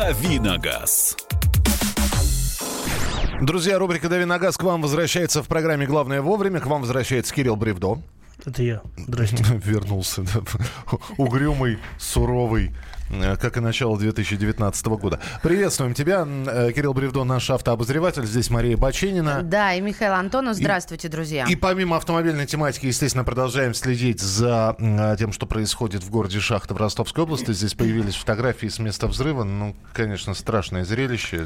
Давиногаз. Друзья, рубрика «Давиногаз» к вам возвращается в программе «Главное вовремя». К вам возвращается Кирилл Бревдо. Это я. Здрасте. Вернулся. Да. Угрюмый, суровый, как и начало 2019 года. Приветствуем тебя, Кирилл Бревдо, наш автообозреватель. Здесь Мария Баченина. Да, и Михаил Антонов. Здравствуйте, друзья. И помимо автомобильной тематики, естественно, продолжаем следить за тем, что происходит в городе Шахта в Ростовской области. Здесь появились фотографии с места взрыва. Ну, конечно, страшное зрелище.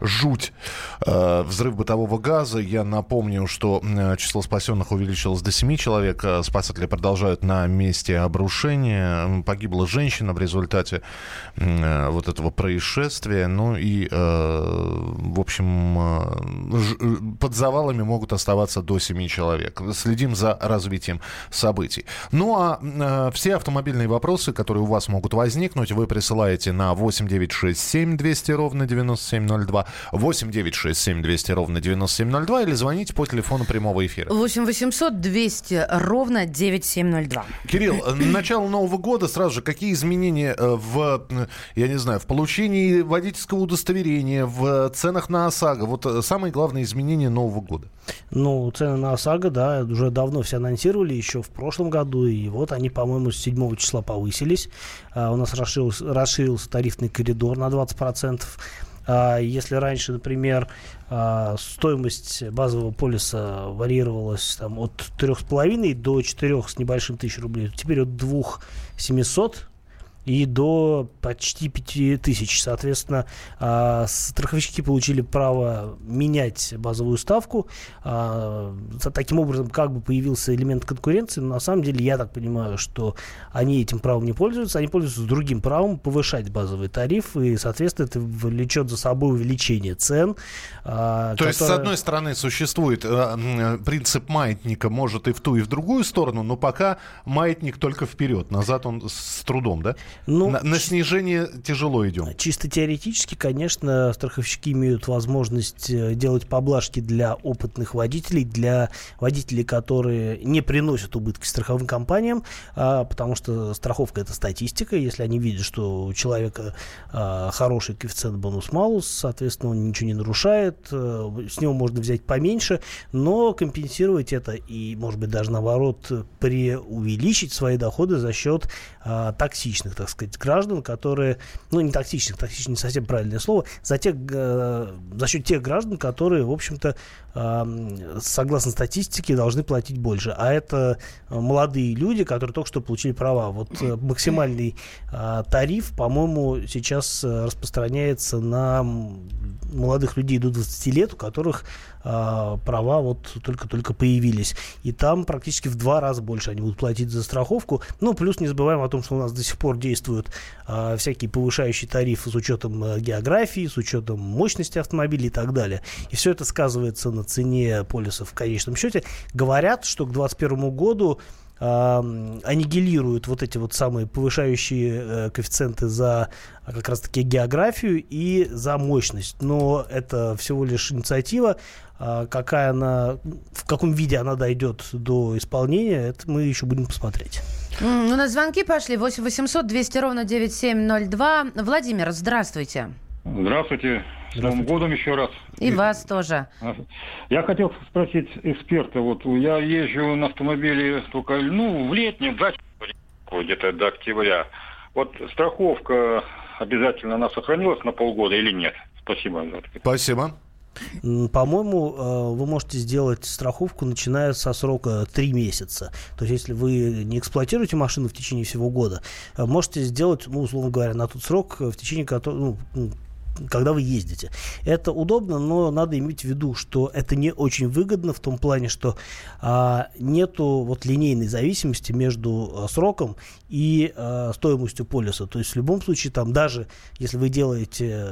Жуть. Взрыв бытового газа. Я напомню, что число спасенных увеличилось до 7 человек. Спасатели продолжают на месте обрушения. Погибла женщина в результате вот этого происшествия. Ну и, в общем, под завалами могут оставаться до 7 человек. Следим за развитием событий. Ну а все автомобильные вопросы, которые у вас могут возникнуть, вы присылаете на 8 967 200 ровно 9702, 8 967 200 ровно 9702 или звоните по телефону прямого эфира 8 800 200 ровно 9702. Кирилл, начало нового года сразу же. Какие изменения в получении водительского удостоверения, в ценах на ОСАГО? Вот самые главные изменения нового года. Ну, цены на ОСАГО, да, уже давно все анонсировали, еще в прошлом году. И вот они, по-моему, с 7 числа повысились. У нас расширился тарифный коридор на 20%. Если раньше, например, стоимость базового полиса варьировалась там от 3,5 до 4 с небольшим тысяч рублей, теперь от 2,700 и до почти 5000. Соответственно, страховщики получили право менять базовую ставку. Таким образом, как бы появился элемент конкуренции, но на самом деле, я так понимаю, что они этим правом не пользуются, они пользуются другим правом повышать базовый тариф, и, соответственно, это влечет за собой увеличение цен. То есть, с одной стороны, существует принцип маятника, может и в ту, и в другую сторону, но пока маятник только вперед, назад он с трудом, да? Ну, на снижение тяжело идем. Чисто теоретически, конечно, страховщики имеют возможность делать поблажки для опытных водителей, для водителей, которые не приносят убытки страховым компаниям, потому что страховка — это статистика. Если они видят, что у человека хороший коэффициент бонус-малус, соответственно, он ничего не нарушает, с него можно взять поменьше, но компенсировать это и, может быть, даже наоборот, преувеличить свои доходы за счет токсичности. Так сказать, граждан, которые, не токсичных, токсичное не совсем правильное слово, за счет тех граждан, которые, в общем-то, согласно статистике, должны платить больше. А это молодые люди, которые только что получили права. Вот максимальный тариф, по-моему, сейчас распространяется на молодых людей до 20 лет, у которых права вот только-только появились. И там практически в 2 раза больше они будут платить за страховку. Плюс не забываем о том, что у нас до сих пор действуют всякие повышающие тарифы с учетом географии, с учетом мощности автомобилей и так далее. И все это сказывается на цене полисов в конечном счете. Говорят, что к 2021 году аннигилируют вот эти вот самые повышающие коэффициенты за как раз-таки географию и за мощность. Но это всего лишь инициатива. В каком виде она дойдет до исполнения, это мы еще будем посмотреть. У нас звонки пошли. 8 800 200 ровно 9702. Владимир, здравствуйте. Здравствуйте. С Новым годом еще раз. И вас тоже. Я хотел спросить эксперта. Вот я езжу на автомобиле только в летнем, где-то до октября. Вот страховка обязательно она сохранилась на полгода или нет? Спасибо. Спасибо. По-моему, вы можете сделать страховку, начиная со срока 3 месяца. То есть, если вы не эксплуатируете машину в течение всего года, можете сделать, условно говоря, на тот срок, в течение которого... когда вы ездите. Это удобно, но надо иметь в виду, что это не очень выгодно в том плане, что нету линейной зависимости между сроком и стоимостью полиса. То есть в любом случае, даже если вы делаете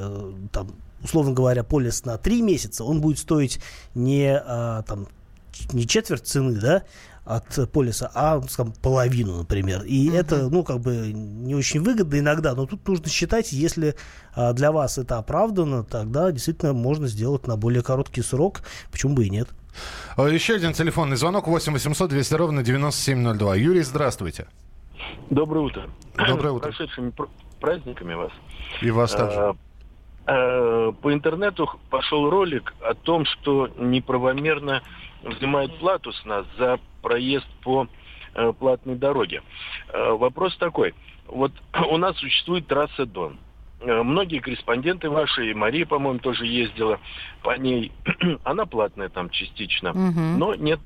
условно говоря, полис на 3 месяца, он будет стоить не четверть цены, да, от полиса, половину, например. И это, не очень выгодно иногда, но тут нужно считать, если для вас это оправдано, тогда действительно можно сделать на более короткий срок, почему бы и нет. Еще один телефонный звонок, 8 800 200 ровно 9702. Юрий, здравствуйте. Доброе утро. Доброе утро. праздниками вас. И вас также. По интернету пошел ролик о том, что неправомерно взимают плату с нас за проезд по платной дороге. Вопрос такой. Вот у нас существует трасса Дон. Многие корреспонденты ваши, и Мария, по-моему, тоже ездила по ней. Она платная там частично, но нет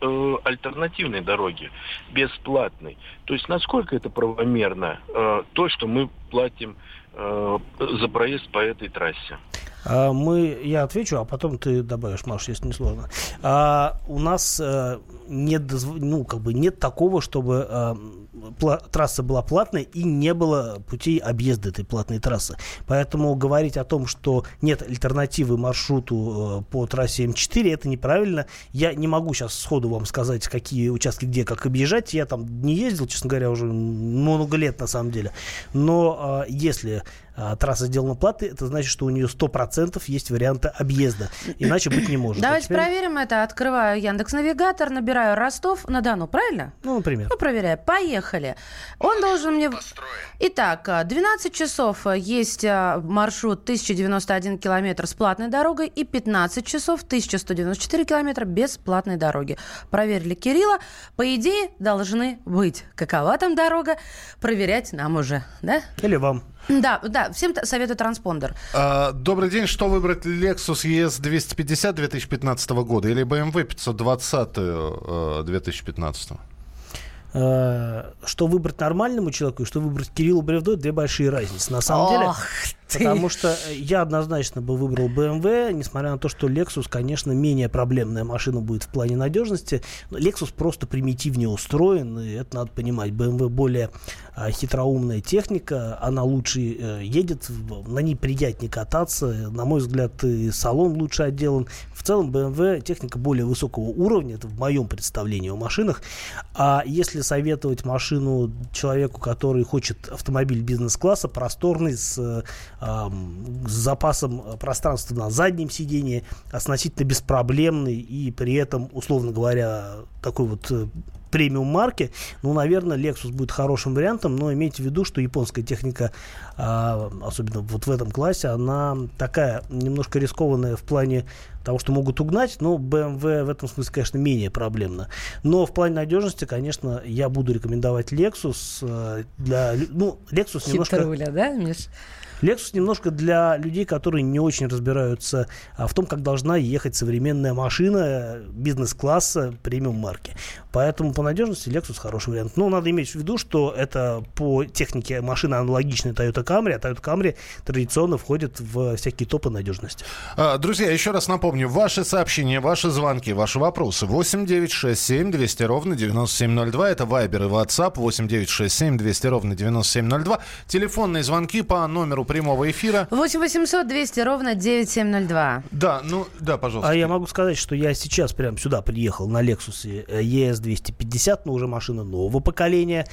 альтернативной дороги, бесплатной. То есть насколько это правомерно, то, что мы платим за проезд по этой трассе? Я отвечу, а потом ты добавишь, Маш, если не сложно. У нас нет такого, чтобы трасса была платной и не было путей объезда этой платной трассы. Поэтому говорить о том, что нет альтернативы маршруту по трассе М4, это неправильно. Я не могу сейчас сходу вам сказать, какие участки где, как объезжать. Я там не ездил, честно говоря, уже много лет на самом деле. Но если трасса сделана платной, это значит, что у нее 100% есть варианты объезда. Иначе быть не может. Давайте проверим это. Открываю Яндекс.Навигатор, набираю Ростов на Дону, правильно? Ну, например. Ну, проверяю. Поехали. Он должен мне... Итак, 12 часов есть маршрут 1091 километр с платной дорогой и 15 часов 1194 километра без платной дороги. Проверили Кирилла. По идее, должны быть. Какова там дорога? Проверять нам уже, да? Или вам. Да, всем советую транспондер. Добрый день. Что выбрать? Lexus ES 250 2015 года или BMW 520 2015? Что выбрать нормальному человеку и что выбрать Кириллу Бревдо, две большие разницы. На самом деле... Потому что я однозначно бы выбрал BMW, несмотря на то, что Lexus, конечно, менее проблемная машина будет в плане надежности. Но Lexus просто примитивнее устроен, и это надо понимать. BMW более хитроумная техника, она лучше едет, на ней приятнее кататься. На мой взгляд, и салон лучше отделан. В целом, BMW техника более высокого уровня, это в моем представлении о машинах. А если советовать машину человеку, который хочет автомобиль бизнес-класса, просторный, с запасом пространства на заднем сидении, относительно беспроблемный и при этом, условно говоря, такой вот премиум марки, ну, наверное, Lexus будет хорошим вариантом, но имейте в виду, что японская техника, особенно вот в этом классе, она такая немножко рискованная в плане того, что могут угнать, но BMW в этом смысле, конечно, менее проблемно. Но в плане надежности, конечно, я буду рекомендовать Lexus для... Ну, Lexus немножко... Хитруля, да, Миш? Lexus немножко для людей, которые не очень разбираются в том, как должна ехать современная машина бизнес-класса премиум-марки. Поэтому по надежности Lexus хороший вариант. Но надо иметь в виду, что это по технике машина аналогичная Toyota Camry, а Toyota Camry традиционно входит в всякие топы надежности. Друзья, еще раз напомню, ваши сообщения, ваши звонки, ваши вопросы. 8-967-200-97-02. Это Viber и WhatsApp. 8-967-200-97-02. Телефонные звонки по номеру прямого эфира. 8-800-200-97-02. Да, ну, да, пожалуйста. А я могу сказать, что я сейчас прямо сюда приехал на Lexus ES 250, но уже машина нового поколения,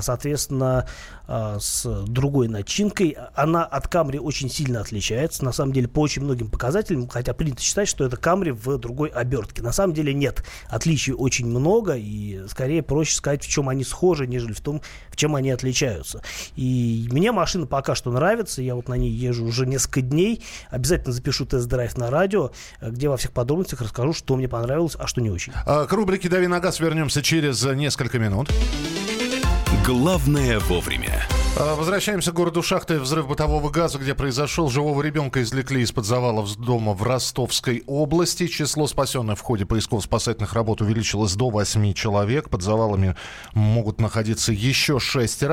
соответственно, с другой начинкой. Она от Camry очень сильно отличается, на самом деле, по очень многим показателям, хотя принято считать, что это Camry в другой обертке. На самом деле нет. Отличий очень много, и скорее проще сказать, в чем они схожи, нежели в том, в чем они отличаются. И мне машина пока что нравится, я вот на ней езжу уже несколько дней, обязательно запишу тест-драйв на радио, где во всех подробностях расскажу, что мне понравилось, а что не очень. К рубрике «Давиногаз» вернемся через несколько минут. Главное вовремя. Возвращаемся к городу Шахты. Взрыв бытового газа, где произошел. Живого ребенка извлекли из-под завалов дома в Ростовской области. Число спасенных в ходе поисково-спасательных работ увеличилось до 8 человек. Под завалами могут находиться еще 6.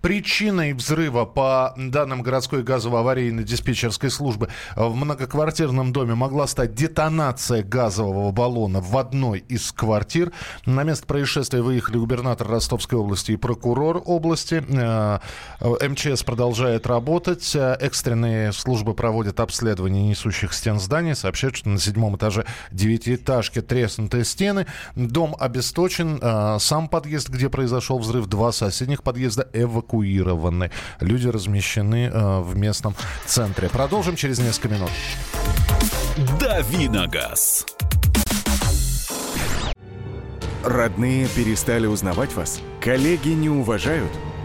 Причиной взрыва, по данным городской газово-аварийно-диспетчерской службы, в многоквартирном доме могла стать детонация газового баллона в одной из квартир. На место происшествия выехали губернатор Ростовской области и прокурор области. МЧС продолжает работать. Экстренные службы проводят обследование несущих стен здания. Сообщают, что на 7 этаже 9-этажки треснутые стены. Дом обесточен. Сам подъезд, где произошел взрыв, 2 соседних подъезда эвакуированы. Люди размещены в местном центре. Продолжим через несколько минут. Давиногаз. Родные перестали узнавать вас? Коллеги не уважают?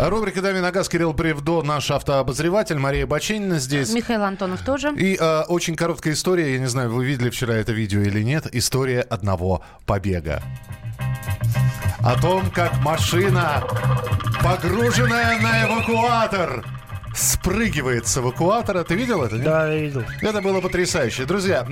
Рубрика «Давиногаз», Кирилл Бревдо, наш автообозреватель, Мария Баченина здесь. Михаил Антонов тоже. И очень короткая история, я не знаю, вы видели вчера это видео или нет, история одного побега. О том, как машина, погруженная на эвакуатор, спрыгивает с эвакуатора. Ты видел это? Нет? Да, я видел. Это было потрясающе. Друзья,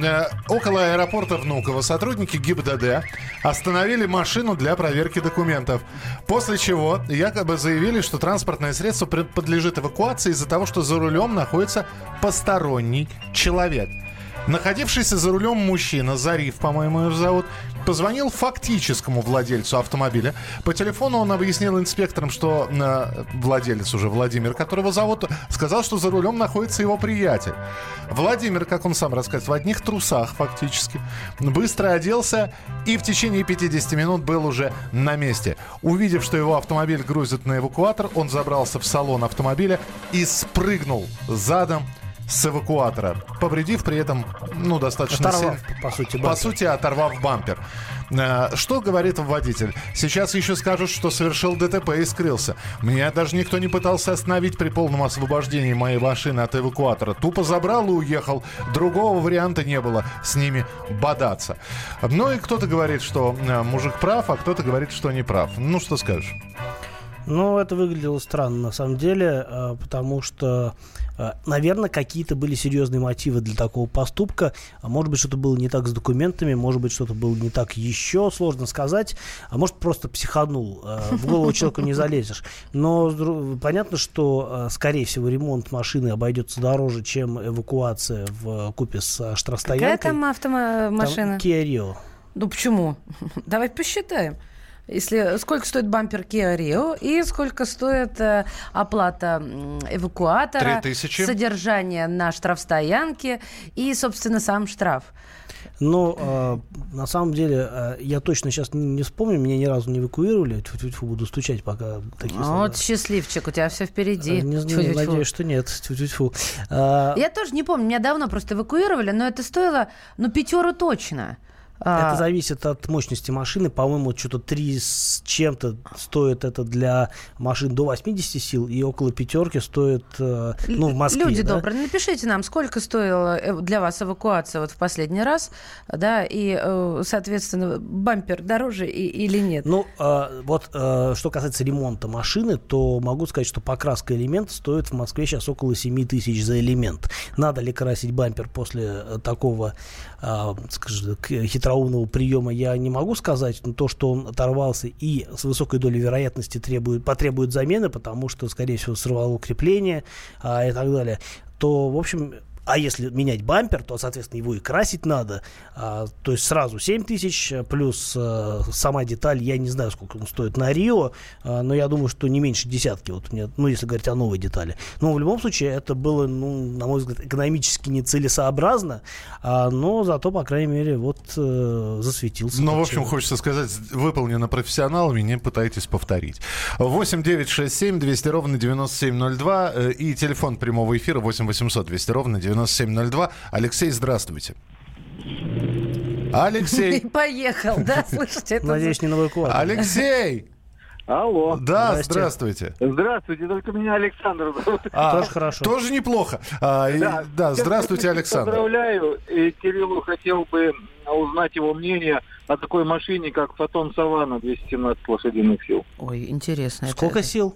около аэропорта Внуково сотрудники ГИБДД остановили машину для проверки документов. После чего якобы заявили, что транспортное средство подлежит эвакуации из-за того, что за рулем находится посторонний человек. Находившийся за рулем мужчина, Зариф, по-моему, его зовут, позвонил фактическому владельцу автомобиля. По телефону он объяснил инспекторам, что владелец уже Владимир, которого зовут, сказал, что за рулем находится его приятель. Владимир, как он сам рассказывает, в одних трусах фактически, быстро оделся и в течение 50 минут был уже на месте. Увидев, что его автомобиль грузят на эвакуатор, он забрался в салон автомобиля и спрыгнул задом с эвакуатора, повредив при этом достаточно сильно. По сути, оторвав бампер. Что говорит водитель? Сейчас еще скажут, что совершил ДТП и скрылся. Меня даже никто не пытался остановить при полном освобождении моей машины от эвакуатора. Тупо забрал и уехал. Другого варианта не было с ними бодаться. Ну и кто-то говорит, что мужик прав, а кто-то говорит, что не прав. Ну, что скажешь? Ну, это выглядело странно, на самом деле, потому что... Наверное, какие-то были серьезные мотивы для такого поступка. Может быть, что-то было не так с документами, может быть, что-то было не так еще, сложно сказать. А может, просто психанул. В голову человеку не залезешь. Но понятно, что, скорее всего, ремонт машины обойдется дороже, чем эвакуация вкупе с штрафстоянкой. Какая там автомашина? Там Kia Rio. Ну почему? Давай посчитаем. Если сколько стоит бампер Kia Rio и сколько стоит оплата эвакуатора, содержание на штрафстоянке и, собственно, сам штраф. Но на самом деле я точно сейчас не вспомню, меня ни разу не эвакуировали. Тьфу-тьфу-тьфу, буду стучать, пока такие слова. Вот счастливчик, у тебя все впереди. Не надеюсь, что нет. Тьфу-тьфу-тьфу. Я тоже не помню, меня давно просто эвакуировали, но это стоило, 5 € точно. Это зависит от мощности машины. По-моему, что-то 3 с чем-то стоит это для машин до 80 сил, и около 5 стоит, в Москве. Люди добрые, напишите нам, сколько стоила для вас эвакуация в последний раз, да, и, соответственно, бампер дороже или нет. Что касается ремонта машины, то могу сказать, что покраска элемента стоит в Москве сейчас около 7 000 за элемент. Надо ли красить бампер после такого, скажем так, хитроумного приема, я не могу сказать, но то, что он оторвался и с высокой долей вероятности потребует замены, потому что, скорее всего, сорвало крепление и так далее, то, в общем... А если менять бампер, то, соответственно, его и красить надо. То есть сразу 7 000 плюс сама деталь. Я не знаю, сколько он стоит на Рио, но я думаю, что не меньше десятки. Если говорить о новой детали. Но в любом случае это было, на мой взгляд, экономически нецелесообразно, но зато, по крайней мере, засветился. Ну, в общем, хочется сказать, выполнено профессионалами, не пытайтесь повторить. 8 967 200 ровно 9702 и телефон прямого эфира 8 800 200 ровно 9702. Алексей, здравствуйте. Алексей. Ты поехал, да, слышите? Надеюсь, не новый код. Алексей! Алло. Да, здравствуйте. Здравствуйте, только меня Александр зовут. Тоже хорошо. Тоже неплохо. Да, здравствуйте, Александр. Поздравляю. Кириллу хотел бы узнать его мнение о такой машине, как Фотон Саванна 217 лошадиных сил. Ой, интересно. Сколько сил?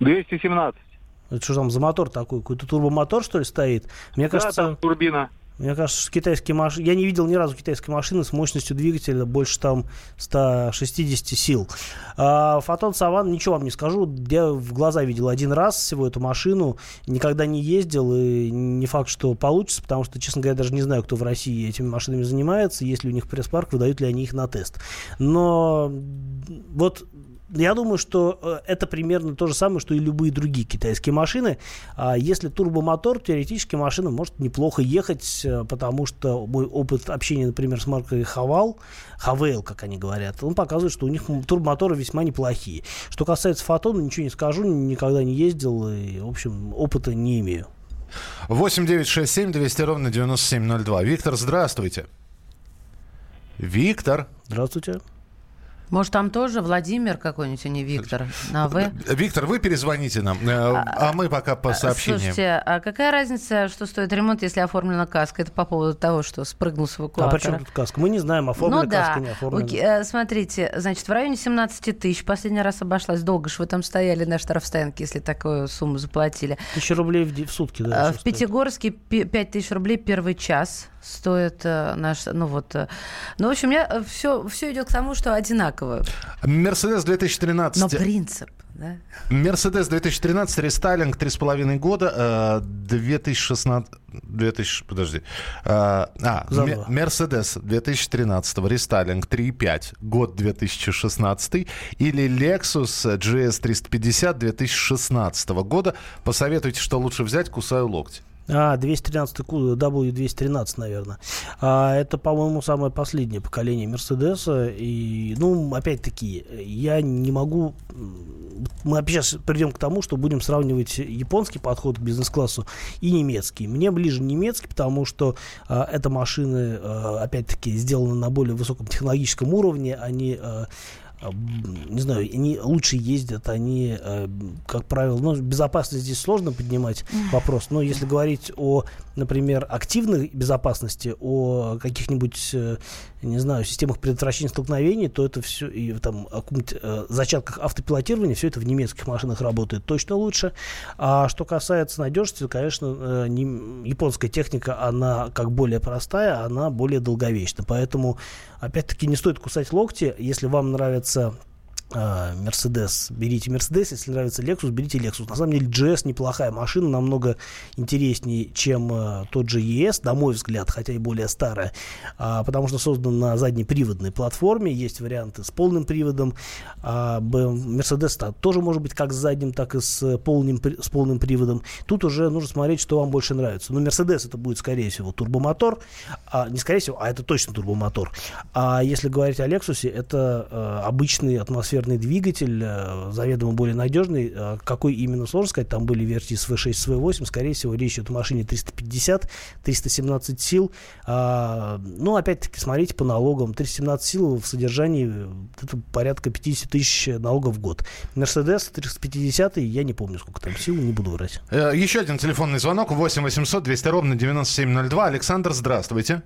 217. Это что там за мотор такой? Какой-то турбомотор, что ли, стоит? Мне кажется, там турбина. Мне кажется, что китайские машины... Я не видел ни разу китайской машины с мощностью двигателя больше там 160 сил. Фотон Саванна, ничего вам не скажу. Я в глаза видел один раз всего эту машину. Никогда не ездил. И не факт, что получится. Потому что, честно говоря, даже не знаю, кто в России этими машинами занимается. Есть ли у них пресс-парк, выдают ли они их на тест. Но вот... я думаю, что это примерно то же самое, что и любые другие китайские машины. Если турбомотор, теоретически машина может неплохо ехать, потому что мой опыт общения, например, с маркой Haval, как они говорят, он показывает, что у них турбомоторы весьма неплохие. Что касается Фотона, ничего не скажу, никогда не ездил и, в общем, опыта не имею. 8-967-200-97-02. Виктор, здравствуйте. Виктор. Здравствуйте. Может, там тоже Владимир какой-нибудь, а не Виктор, на «В». Виктор, вы перезвоните нам, а мы пока по сообщениям. Слушайте, а какая разница, что стоит ремонт, если оформлена каска? Это по поводу того, что спрыгнул с эвакуатора. А при чем тут каска? Мы не знаем, оформлена каска, не оформлена. Смотрите, значит, в районе 17 тысяч. Последний раз обошлась. Долго же вы там стояли на штрафстоянке, если такую сумму заплатили. 1000 рублей в сутки. Да, в Пятигорске 5000 рублей первый час стоит наш... Ну, в общем, все идет к тому, что одинаково. Mercedes 2013. Но принцип, да? Mercedes 2013, рестайлинг 3,5 года, Mercedes 2013, рестайлинг 3,5, год 2016, или Lexus GS350 2016 года. Посоветуйте, что лучше взять, кусаю локти. 213 W213, наверное. Это, по-моему, самое последнее поколение Мерседеса. И, ну, опять-таки, я не могу... Мы сейчас придем к тому, что будем сравнивать японский подход к бизнес-классу и немецкий. Мне ближе немецкий, потому что это машины, опять-таки, сделаны на более высоком технологическом уровне. Они... не знаю, они лучше ездят, они, как правило, безопасность здесь сложно поднимать вопрос, но если говорить о, например, активной безопасности, о каких-нибудь, не знаю, системах предотвращения столкновений, то это все, и там, о каких-нибудь зачатках автопилотирования, все это в немецких машинах работает точно лучше. А что касается надежности, конечно, японская техника, она как более простая, она более долговечна, поэтому, опять-таки, не стоит кусать локти. Если вам нравится Мерседес, берите Мерседес. Если нравится Лексус, берите Лексус. На самом деле GS неплохая машина, намного интереснее, чем тот же ES, на мой взгляд, хотя и более старая, потому что создан на заднеприводной платформе. Есть варианты с полным приводом. Мерседес тоже может быть как с задним, так и с полным приводом. Тут уже нужно смотреть, что вам больше нравится. Но Мерседес это будет, скорее всего, турбомотор. Не скорее всего, а это точно турбомотор. А если говорить о Лексусе, это обычный атмосферный двигатель, заведомо более надежный. Какой именно, сложно сказать. Там были версии с V6, с V8. Скорее всего, речь идет о машине 350, 317 сил. Ну, опять-таки, смотрите по налогам. 317 сил в содержании это порядка 50 тысяч налогов в год. Мерседес 350, я не помню, сколько там сил, не буду врать. Еще один телефонный звонок. 8-800-200-97-02. Александр, здравствуйте.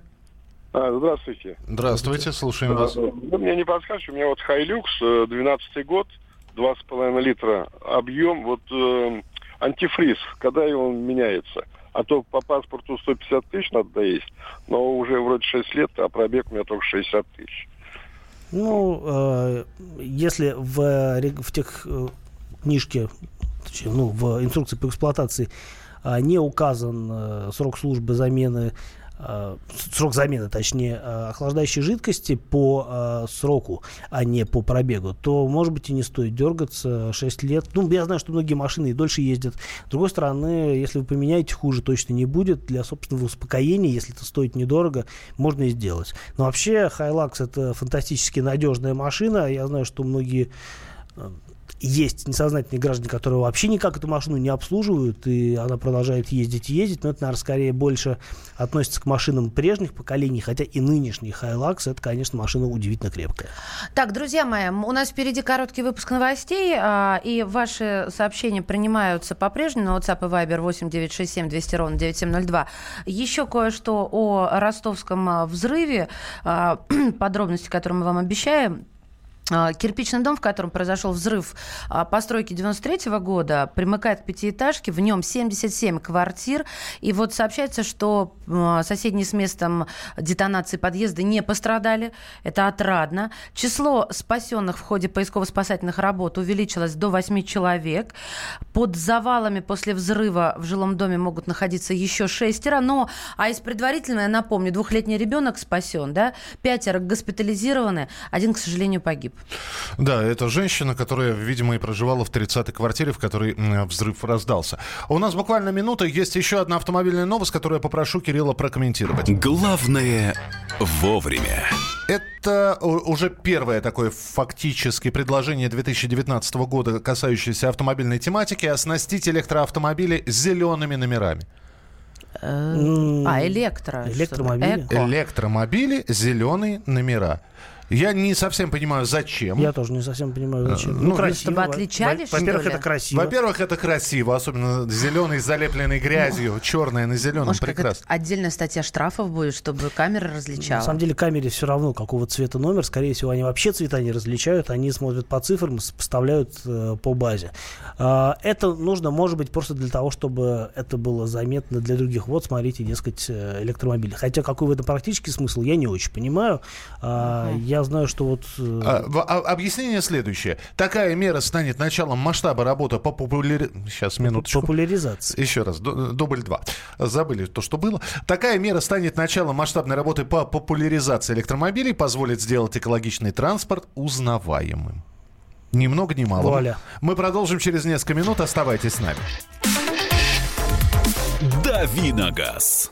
Здравствуйте. Здравствуйте, слушаем вас. Вы мне не подскажете, у меня вот Hilux, 12 год, 2,5 литра, объем, вот антифриз, когда он меняется? А то по паспорту 150 тысяч надо доесть, но уже вроде 6 лет, а пробег у меня только 60 тысяч. Ну, если в тех книжке, ну, в инструкции по эксплуатации не указан срок службы замены, срок замены, точнее, охлаждающей жидкости по сроку, а не по пробегу, то, может быть, и не стоит дергаться. 6 лет. Ну, я знаю, что многие машины и дольше ездят. С другой стороны, если вы поменяете, хуже точно не будет. Для собственного успокоения, если это стоит недорого, можно и сделать. Но вообще, Hilux — это фантастически надежная машина. Я знаю, что многие... Есть несознательные граждане, которые вообще никак эту машину не обслуживают, и она продолжает ездить и ездить, но это, наверное, скорее больше относится к машинам прежних поколений, хотя и нынешний Hilux — это, конечно, машина удивительно крепкая. Так, друзья мои, у нас впереди короткий выпуск новостей, и ваши сообщения принимаются по-прежнему на WhatsApp и Viber 8-967-200-97-02. Еще кое-что о ростовском взрыве, подробности, которые мы вам обещаем. Кирпичный дом, в котором произошел взрыв постройки 93 года, примыкает к пятиэтажке, в нем 77 квартир. И вот сообщается, что соседние с местом детонации подъезда не пострадали. Это отрадно. Число спасенных в ходе поисково-спасательных работ увеличилось до 8 человек. Под завалами после взрыва в жилом доме могут находиться еще 6. А из предварительного, я напомню, 2-летний ребенок спасен, да? 5 госпитализированы, 1, к сожалению, погиб. погиб. Да, это женщина, которая, видимо, и проживала в 30-й квартире, в которой взрыв раздался. У нас буквально минута. Есть еще одна автомобильная новость, которую я попрошу Кирилла прокомментировать. Главное вовремя. Это уже первое такое фактически предложение 2019 года, касающееся автомобильной тематики, оснастить электроавтомобили зелеными номерами. Электромобили. Электромобили, зеленые номера. Я не совсем понимаю, зачем. Я тоже не совсем понимаю, зачем. Ну, красиво. Чтобы отличались, во-первых, это красиво. Особенно зеленый, залепленный грязью, черное на зеленом. Может, прекрасно. Отдельная статья штрафов будет, чтобы камера различала. На самом деле, камере все равно, какого цвета номер. Скорее всего, они вообще цвета не различают. Они смотрят по цифрам, сопоставляют по базе. Это нужно, может быть, просто для того, чтобы это было заметно для других. Вот, смотрите, дескать, электромобили. Хотя, какой в этом практический смысл, я не очень понимаю. Я знаю, что вот... Объяснение следующее. Такая мера станет началом масштаба работы по популяризации. Еще раз, дубль два. Забыли то, что было. Такая мера станет началом масштабной работы по популяризации электромобилей, позволит сделать экологичный транспорт узнаваемым. Ни много, ни мало. Вуаля. Мы продолжим через несколько минут. Оставайтесь с нами. Давиногаз.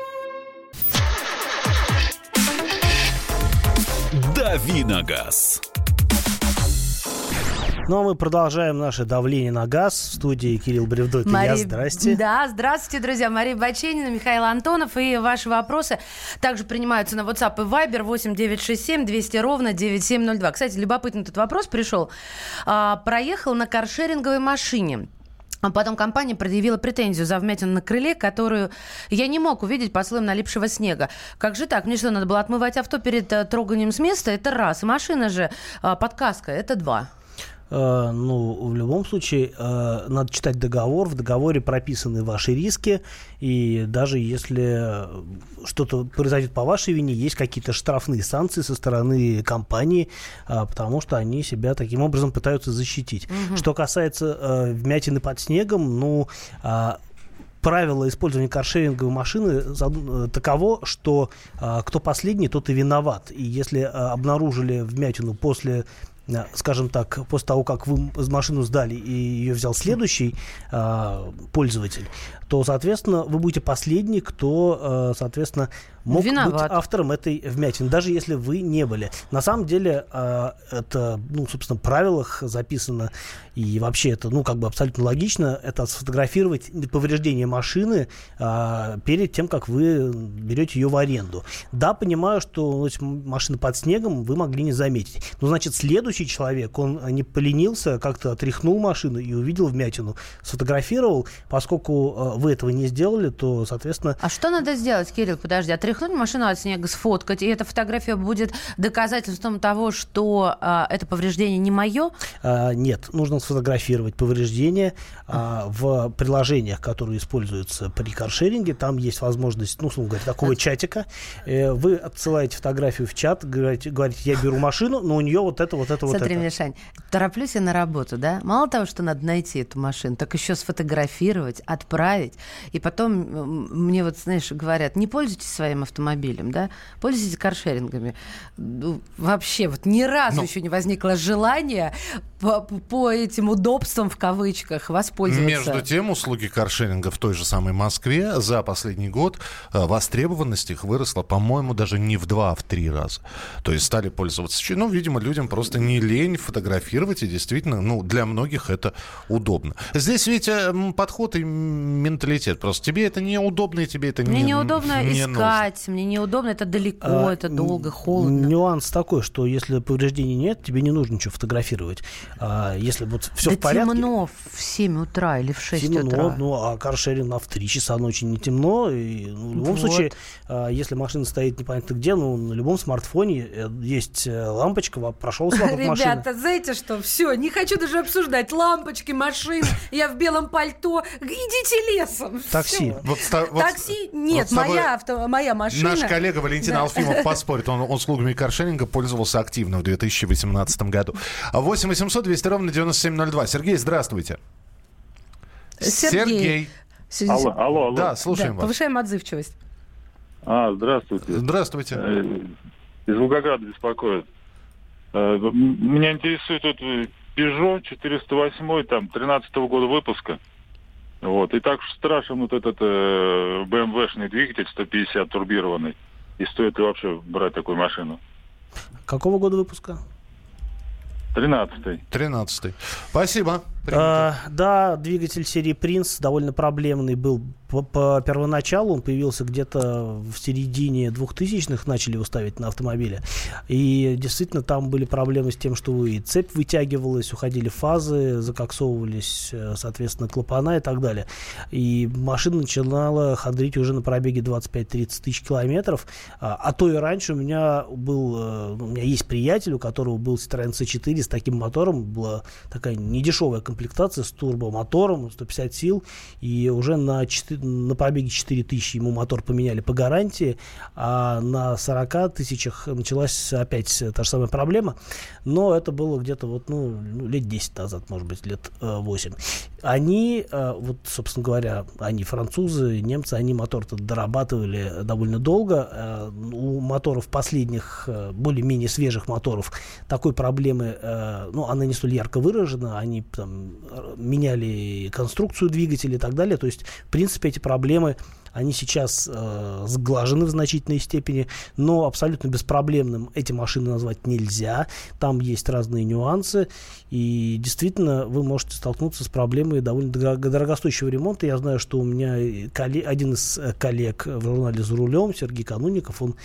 Давиногаз. Ну, а мы продолжаем наше давление на газ. В студии Кирилл Бревдо, я, здрасте. Да, здравствуйте, друзья. Мария Баченина, Михаил Антонов. И ваши вопросы также принимаются на WhatsApp и Viber 8 967 200 ровно 9702. Кстати, любопытный тут вопрос пришел. Проехал на каршеринговой машине. А потом компания предъявила претензию за вмятину на крыле, которую я не мог увидеть под слоем налипшего снега. Как же так? Мне что, надо было отмывать авто перед троганием с места? Это раз. И машина же под каской. Это два. Ну, в любом случае, надо читать договор. В договоре прописаны ваши риски. И даже если что-то произойдет по вашей вине, есть какие-то штрафные санкции со стороны компании, потому что они себя таким образом пытаются защитить. Угу. Что касается вмятины под снегом, ну... Правило использования каршеринговой машины таково, что кто последний, тот и виноват. И если обнаружили вмятину после, скажем так, после того, как вы машину сдали и ее взял следующий пользователь, то, соответственно, вы будете последний, кто, соответственно, мог виноват. Быть автором этой вмятины, даже если вы не были. На самом деле, это, ну, собственно, в правилах записано, и вообще это, ну, как бы абсолютно логично, это сфотографировать повреждение машины перед тем, как вы берете ее в аренду. Да, понимаю, что машина под снегом вы могли не заметить. Но, значит, следующий человек, он не поленился, как-то отряхнул машину и увидел вмятину, сфотографировал. Поскольку вы этого не сделали, то, соответственно... А что надо сделать, Кирилл? Подожди, тряхнуть машину от снега, сфоткать, и эта фотография будет доказательством того, что это повреждение не мое? Нет, нужно сфотографировать повреждение. В приложениях, которые используются при каршеринге, там есть возможность, ну, условно говоря, такого чатика. Вы отсылаете фотографию в чат, говорите, я беру машину, но у нее вот это, вот это, вот это. Смотри, Мишань, тороплюсь я на работу, да? Мало того, что надо найти эту машину, так еще сфотографировать, отправить, и потом мне вот, знаешь, говорят, не пользуйтесь своим автомобилем, да, пользуйтесь каршерингами. Вообще, вот ни разу еще не возникло желания по этим удобствам, в кавычках, воспользоваться. Между тем, услуги каршеринга в той же самой Москве за последний год востребованность их выросла, по-моему, даже не в 2, а в 3 раза. То есть стали пользоваться, ну, видимо, людям просто не не лень фотографировать, и действительно, ну, для многих это удобно. Здесь, видите, подход и менталитет. Просто тебе это неудобно, и тебе это мне не нужно. Мне неудобно искать, нужно. Мне неудобно, это далеко, это долго, холодно. Нюанс такой, что если повреждений нет, тебе не нужно ничего фотографировать. Если вот все да в порядке... темно в 7 утра или в 6 темно, утра. Ну, а каршеринг в 3 часа ночи не темно. И, ну, в любом случае, если машина стоит непонятно где, ну, на любом смартфоне есть лампочка, прошел с вокруг машины. Ребята, знаете что, все, не хочу даже обсуждать. Лампочки, машины, я в белом пальто. Идите лесом. Такси. Такси? Нет, вот моя машина. Наш коллега Валентин Алфимов поспорит, он услугами каршеринга пользовался активно в 2018 году. 8 800 200 ровно 9702. Сергей, здравствуйте. Сергей. Алло. Да, слушаем вас. Повышаем отзывчивость. Здравствуйте. Здравствуйте. Из Волгограда беспокоит. Меня интересует тут Peugeot 408, там 13-го года выпуска. Вот. И так уж страшен вот этот BMW-шный двигатель 150 турбированный. И стоит ли вообще брать такую машину? Какого года выпуска? 13-й. Спасибо. Да, двигатель серии «Принц» довольно проблемный был по первоначалу. Он появился где-то в середине 2000-х, начали его ставить на автомобиле. И действительно там были проблемы с тем, что и цепь вытягивалась, уходили фазы, закоксовывались, соответственно, клапана и так далее. И машина начинала хандрить уже на пробеге 25-30 тысяч километров. А то и раньше у меня есть приятель, у которого был Citroen C4 с таким мотором. Была такая недешевая комплектация с турбомотором, 150 сил, и уже на пробеге 4000 ему мотор поменяли по гарантии, а на 40 тысячах началась опять та же самая проблема, но это было где-то вот, ну, лет 10 назад, может быть, лет 8. Они, вот, собственно говоря, они французы, немцы, они мотор-то дорабатывали довольно долго. У моторов последних, более-менее свежих моторов, такой проблемы, ну, она не столь ярко выражена, они там меняли конструкцию двигателя и так далее. То есть, в принципе, эти проблемы, они сейчас сглажены в значительной степени, но абсолютно беспроблемным эти машины назвать нельзя. Там есть разные нюансы, и действительно вы можете столкнуться с проблемой довольно дорогостоящего ремонта. Я знаю, что у меня один из коллег в журнале «За рулем», Сергей Канунников, он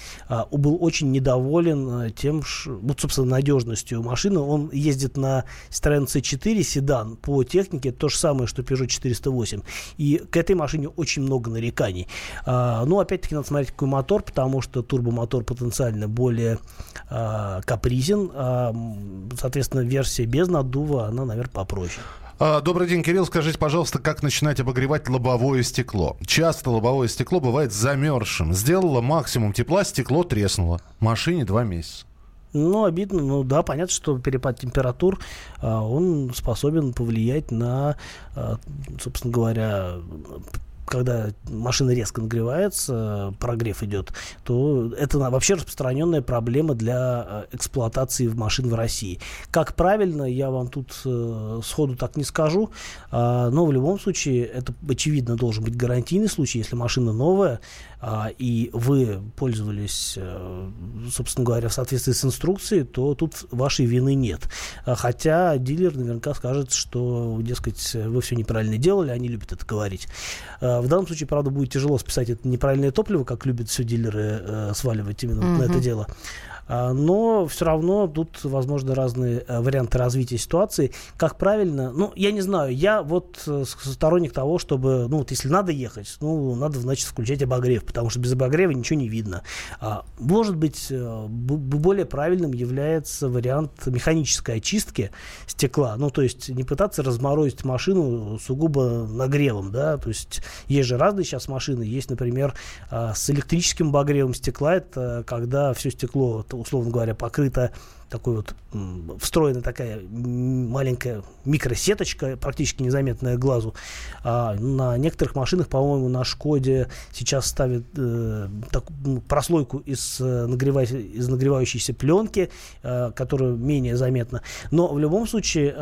был очень недоволен тем, вот, собственно, надежностью машины. Он ездит на Citroen C4 седан по технике, то же самое, что Peugeot 408. И к этой машине очень много нареканий. Ну, опять-таки, надо смотреть, какой мотор, потому что турбомотор потенциально более капризен. Соответственно, версия без наддува, она, наверное, попроще. Добрый день, Кирилл. Скажите, пожалуйста, как начинать обогревать лобовое стекло? Часто лобовое стекло бывает замерзшим. Сделала максимум тепла, стекло треснуло. Машине 2 месяца. Ну, обидно, ну да, понятно, что перепад температур, он способен повлиять на, собственно говоря, когда машина резко нагревается, прогрев идет, то это вообще распространенная проблема для эксплуатации машин в России. Как правильно, я вам тут сходу так не скажу, но в любом случае это, очевидно, должен быть гарантийный случай, если машина новая, и вы пользовались, собственно говоря, в соответствии с инструкцией, то тут вашей вины нет. Хотя дилер наверняка скажет, что, дескать, вы все неправильно делали, они любят это говорить. В данном случае, правда, будет тяжело списать это неправильное топливо, как любят все дилеры сваливать именно на это дело. Но все равно тут возможны разные варианты развития ситуации. Как правильно, ну, я не знаю, я вот сторонник того, чтобы, ну, вот если надо ехать, ну, надо, значит, включать обогрев, потому что без обогрева ничего не видно. Может быть, более правильным является вариант механической очистки стекла, ну, то есть не пытаться разморозить машину сугубо нагревом, да, то есть есть же разные сейчас машины, есть, например, с электрическим обогревом стекла, это когда все стекло, условно говоря, покрыта такой вот встроена такая маленькая микросеточка, практически незаметная глазу. На некоторых машинах, по-моему, на Шкоде сейчас ставят прослойку из нагревающейся пленки, которая менее заметна. Но в любом случае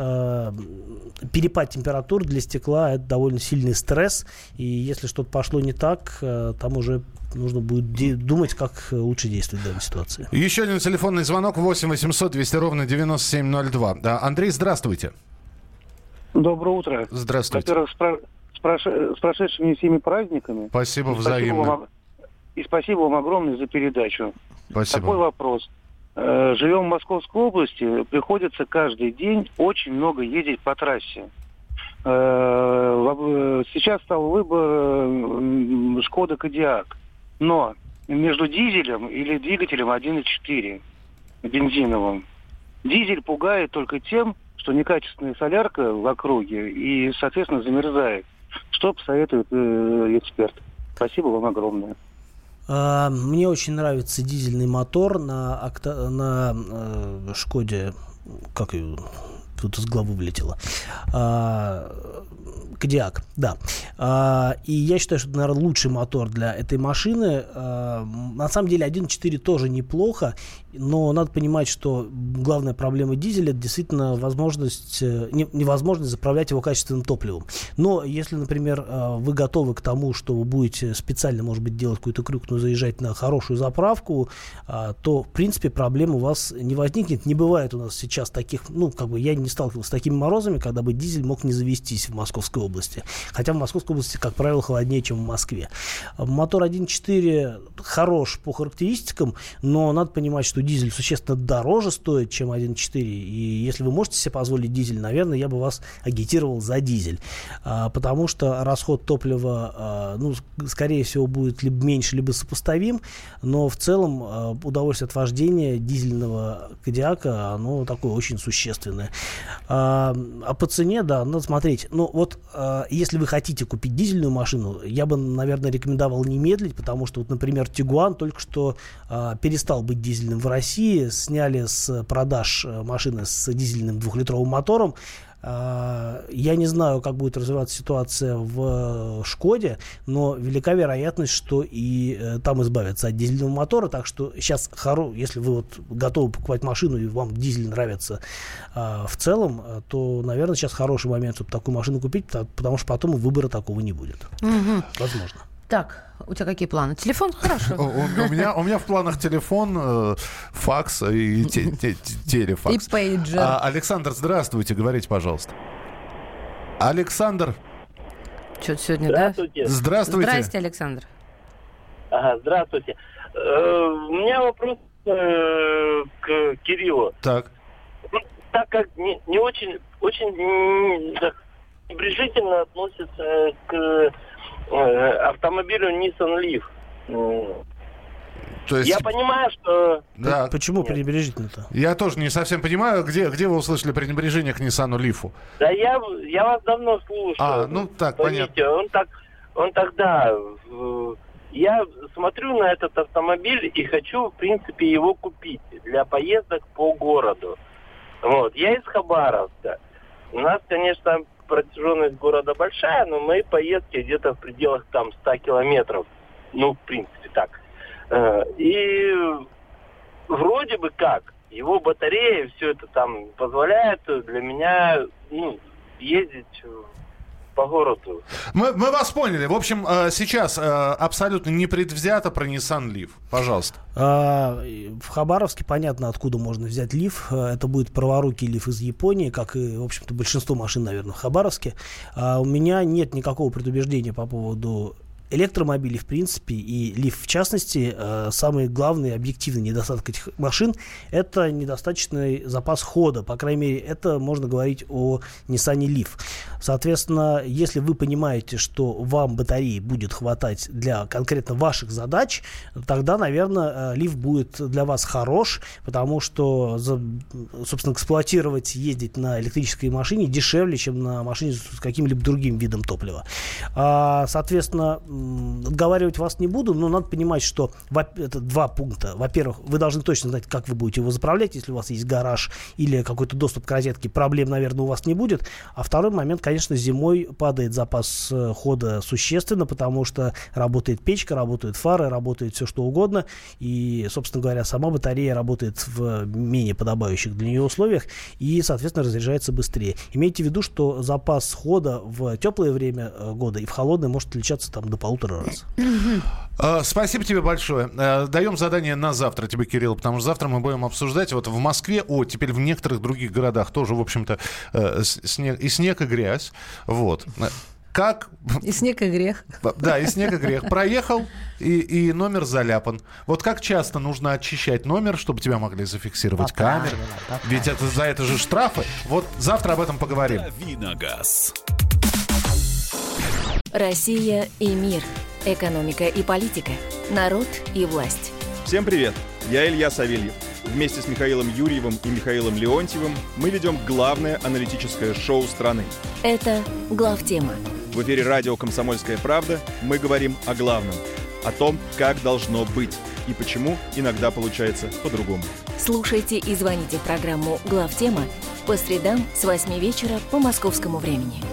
перепад температур для стекла — это довольно сильный стресс, и если что-то пошло не так, там уже нужно будет думать, как лучше действовать в данной ситуации. Еще один телефонный звонок. 8 800 800 200 ровно 9702. Андрей, здравствуйте. Доброе утро. Здравствуйте. Во-первых, с прошедшими всеми праздниками. Спасибо, взаимно. И спасибо вам огромное за передачу. Спасибо. Такой вопрос. Живем в Московской области, приходится каждый день очень много ездить по трассе. Сейчас стал выбор Шкода Kodiaq, но между дизелем или двигателем 1.4 бензиновым. Дизель пугает только тем, что некачественная солярка в округе и, соответственно, замерзает. Что посоветует эксперт? Спасибо вам огромное. Мне очень нравится дизельный мотор на Шкоде, как ее тут из головы вылетело, Kodiaq, да. И я считаю, что это, наверное, лучший мотор для этой машины. На самом деле 1.4 тоже неплохо, но надо понимать, что главная проблема дизеля — это действительно невозможность заправлять его качественным топливом. Но если, например, вы готовы к тому, что вы будете специально, может быть, делать какой-то крюк, но заезжать на хорошую заправку, то, в принципе, проблем у вас не возникнет. Не бывает у нас сейчас таких, я не сталкивался с такими морозами, когда бы дизель мог не завестись в Московской области. Хотя в Московской области, как правило, холоднее, чем в Москве. Мотор 1.4 хорош по характеристикам, но надо понимать, что дизель существенно дороже стоит, чем 1.4. И если вы можете себе позволить дизель, наверное, я бы вас агитировал за дизель. Потому что расход топлива, скорее всего, будет либо меньше, либо сопоставим. Но в целом удовольствие от вождения дизельного Кодиака, оно такое очень существенное. А по цене, да, надо смотреть. Но вот если вы хотите купить дизельную машину, я бы, наверное, рекомендовал не медлить, потому что, например, Tiguan только что перестал быть дизельным в России, сняли с продаж машины с дизельным двухлитровым мотором. Я не знаю, как будет развиваться ситуация в «Шкоде», но велика вероятность, что и там избавятся от дизельного мотора. Так что сейчас, если вы готовы покупать машину и вам дизель нравится в целом, то, наверное, сейчас хороший момент, чтобы такую машину купить, потому что потом выбора такого не будет. Угу. Возможно. Так, у тебя какие планы? Телефон? Хорошо. У меня в планах телефон, факс и телефакс. И пейджер. Александр, здравствуйте, говорите, пожалуйста. Александр. Что-то сегодня, да? Здравствуйте. Здравствуйте, Александр. Ага, здравствуйте. У меня вопрос к Кириллу. Так. Так как не очень пренебрежительно относится к автомобилю Nissan Leaf. То есть... Я понимаю, что... Да. Почему пренебрежительно-то? Я тоже не совсем понимаю, где вы услышали пренебрежение к Nissan Leaf. Да я вас давно слушаю. Понятно. Я смотрю на этот автомобиль и хочу, в принципе, его купить для поездок по городу. Вот. Я из Хабаровска. У нас, конечно... Протяженность города большая, но мои поездки где-то в пределах 100 километров. В принципе, так. И вроде бы как, его батарея, все это позволяет для меня ездить по городу. Мы вас поняли. В общем, сейчас абсолютно непредвзято про Nissan Leaf. Пожалуйста. В Хабаровске понятно, откуда можно взять Leaf. Это будет праворукий Leaf из Японии, как и, в общем-то, большинство машин, наверное, в Хабаровске. У меня нет никакого предубеждения по поводу электромобили, в принципе, и Leaf в частности. Самый главный объективный недостаток этих машин — это недостаточный запас хода. По крайней мере, это можно говорить о Nissan Leaf. Соответственно, если вы понимаете, что вам батареи будет хватать для конкретно ваших задач, тогда, наверное, Leaf будет для вас хорош, потому что, собственно, эксплуатировать, ездить на электрической машине дешевле, чем на машине с каким-либо другим видом топлива. Соответственно, отговаривать вас не буду, но надо понимать, что это два пункта. Во-первых, вы должны точно знать, как вы будете его заправлять. Если у вас есть гараж или какой-то доступ к розетке, проблем, наверное, у вас не будет. А второй момент, конечно, зимой падает запас хода существенно, потому что работает печка, работают фары, работает все что угодно. И, собственно говоря, сама батарея работает в менее подобающих для нее условиях и, соответственно, разряжается быстрее. Имейте в виду, что запас хода в теплое время года холода. И в холодной может отличаться там до 1,5 раза. Спасибо тебе большое. Даем задание на завтра тебе, Кирилл, потому что завтра мы будем обсуждать. Вот в Москве, теперь в некоторых других городах тоже, в общем-то, снег, и грязь. Вот. Как... И снег, и грех. Да, и снег, и грех. Проехал, и номер заляпан. Вот как часто нужно очищать номер, чтобы тебя могли зафиксировать камеры? Ведь это, за это же штрафы. Вот завтра об этом поговорим. Давиногаз. Россия и мир. Экономика и политика. Народ и власть. Всем привет. Я Илья Савельев. Вместе с Михаилом Юрьевым и Михаилом Леонтьевым мы ведем главное аналитическое шоу страны. Это «Главтема». В эфире радио «Комсомольская правда» мы говорим о главном. О том, как должно быть и почему иногда получается по-другому. Слушайте и звоните в программу «Главтема» по средам с 8 вечера по московскому времени.